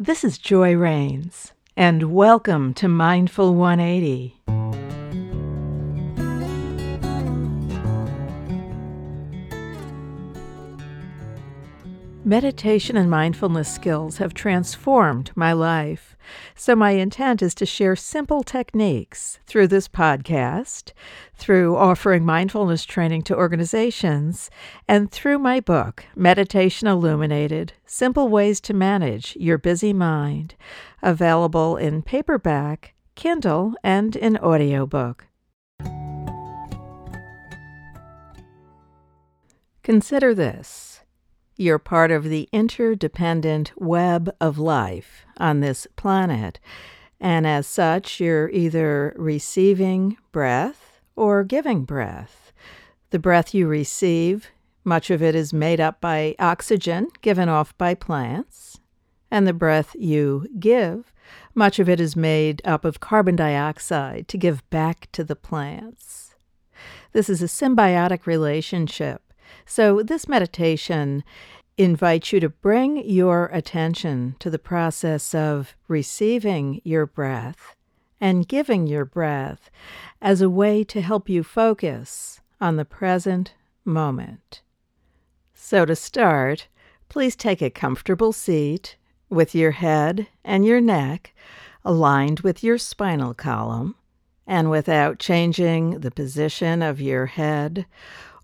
This is Joy Rains, and welcome to Mindful 180. Meditation and mindfulness skills have transformed my life, so my intent is to share simple techniques through this podcast, through offering mindfulness training to organizations, and through my book, Meditation Illuminated, Simple Ways to Manage Your Busy Mind, available in paperback, Kindle, and in audiobook. Consider this. You're part of the interdependent web of life on this planet, and as such, you're either receiving breath or giving breath. The breath you receive, much of it is made up by oxygen given off by plants, and the breath you give, much of it is made up of carbon dioxide to give back to the plants. This is a symbiotic relationship. So this meditation invites you to bring your attention to the process of receiving your breath and giving your breath as a way to help you focus on the present moment. So to start, please take a comfortable seat with your head and your neck aligned with your spinal column, and without changing the position of your head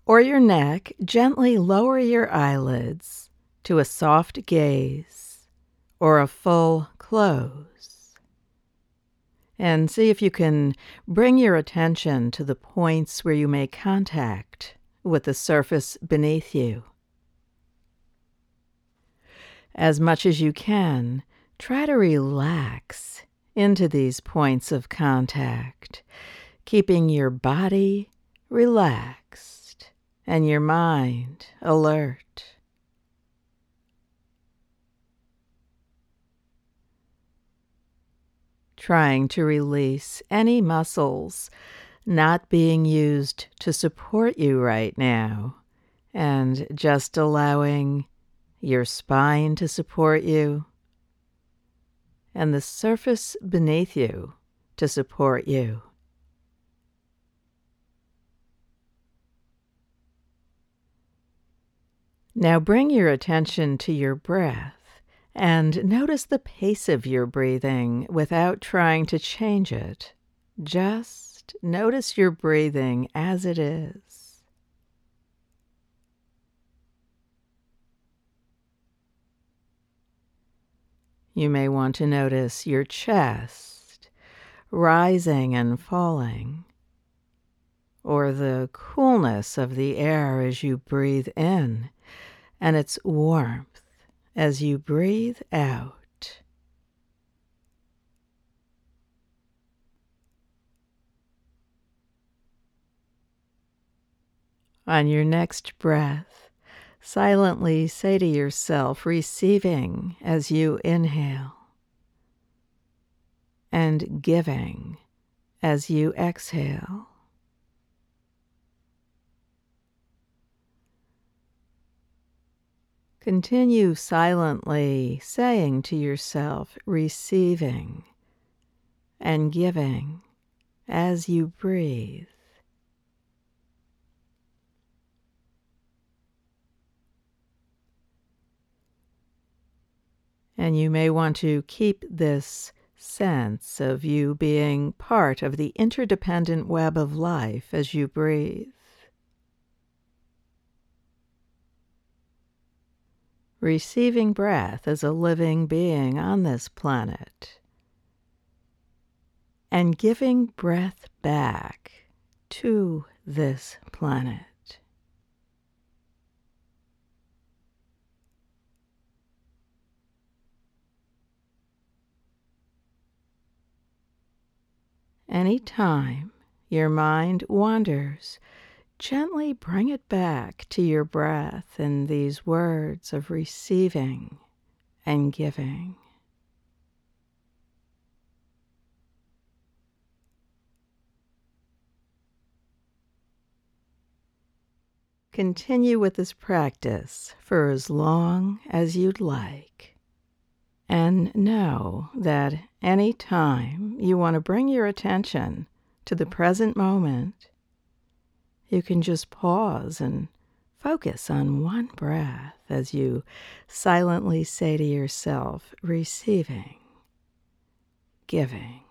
or your neck, gently lower your eyelids to a soft gaze or a full close. And see if you can bring your attention to the points where you make contact with the surface beneath you. As much as you can, try to relax into these points of contact, keeping your body relaxed and your mind alert. Trying to release any muscles not being used to support you right now, and just allowing your spine to support you and the surface beneath you to support you. Now bring your attention to your breath and notice the pace of your breathing without trying to change it. Just notice your breathing as it is. You may want to notice your chest rising and falling, or the coolness of the air as you breathe in, and its warmth as you breathe out. On your next breath, silently say to yourself, receiving as you inhale, and giving as you exhale. Continue silently saying to yourself, receiving and giving as you breathe. And you may want to keep this sense of you being part of the interdependent web of life as you breathe. Receiving breath as a living being on this planet, and giving breath back to this planet. Any time your mind wanders, gently bring it back to your breath in these words of receiving and giving. Continue with this practice for as long as you'd like. And know that any time you want to bring your attention to the present moment, you can just pause and focus on one breath as you silently say to yourself, receiving, giving.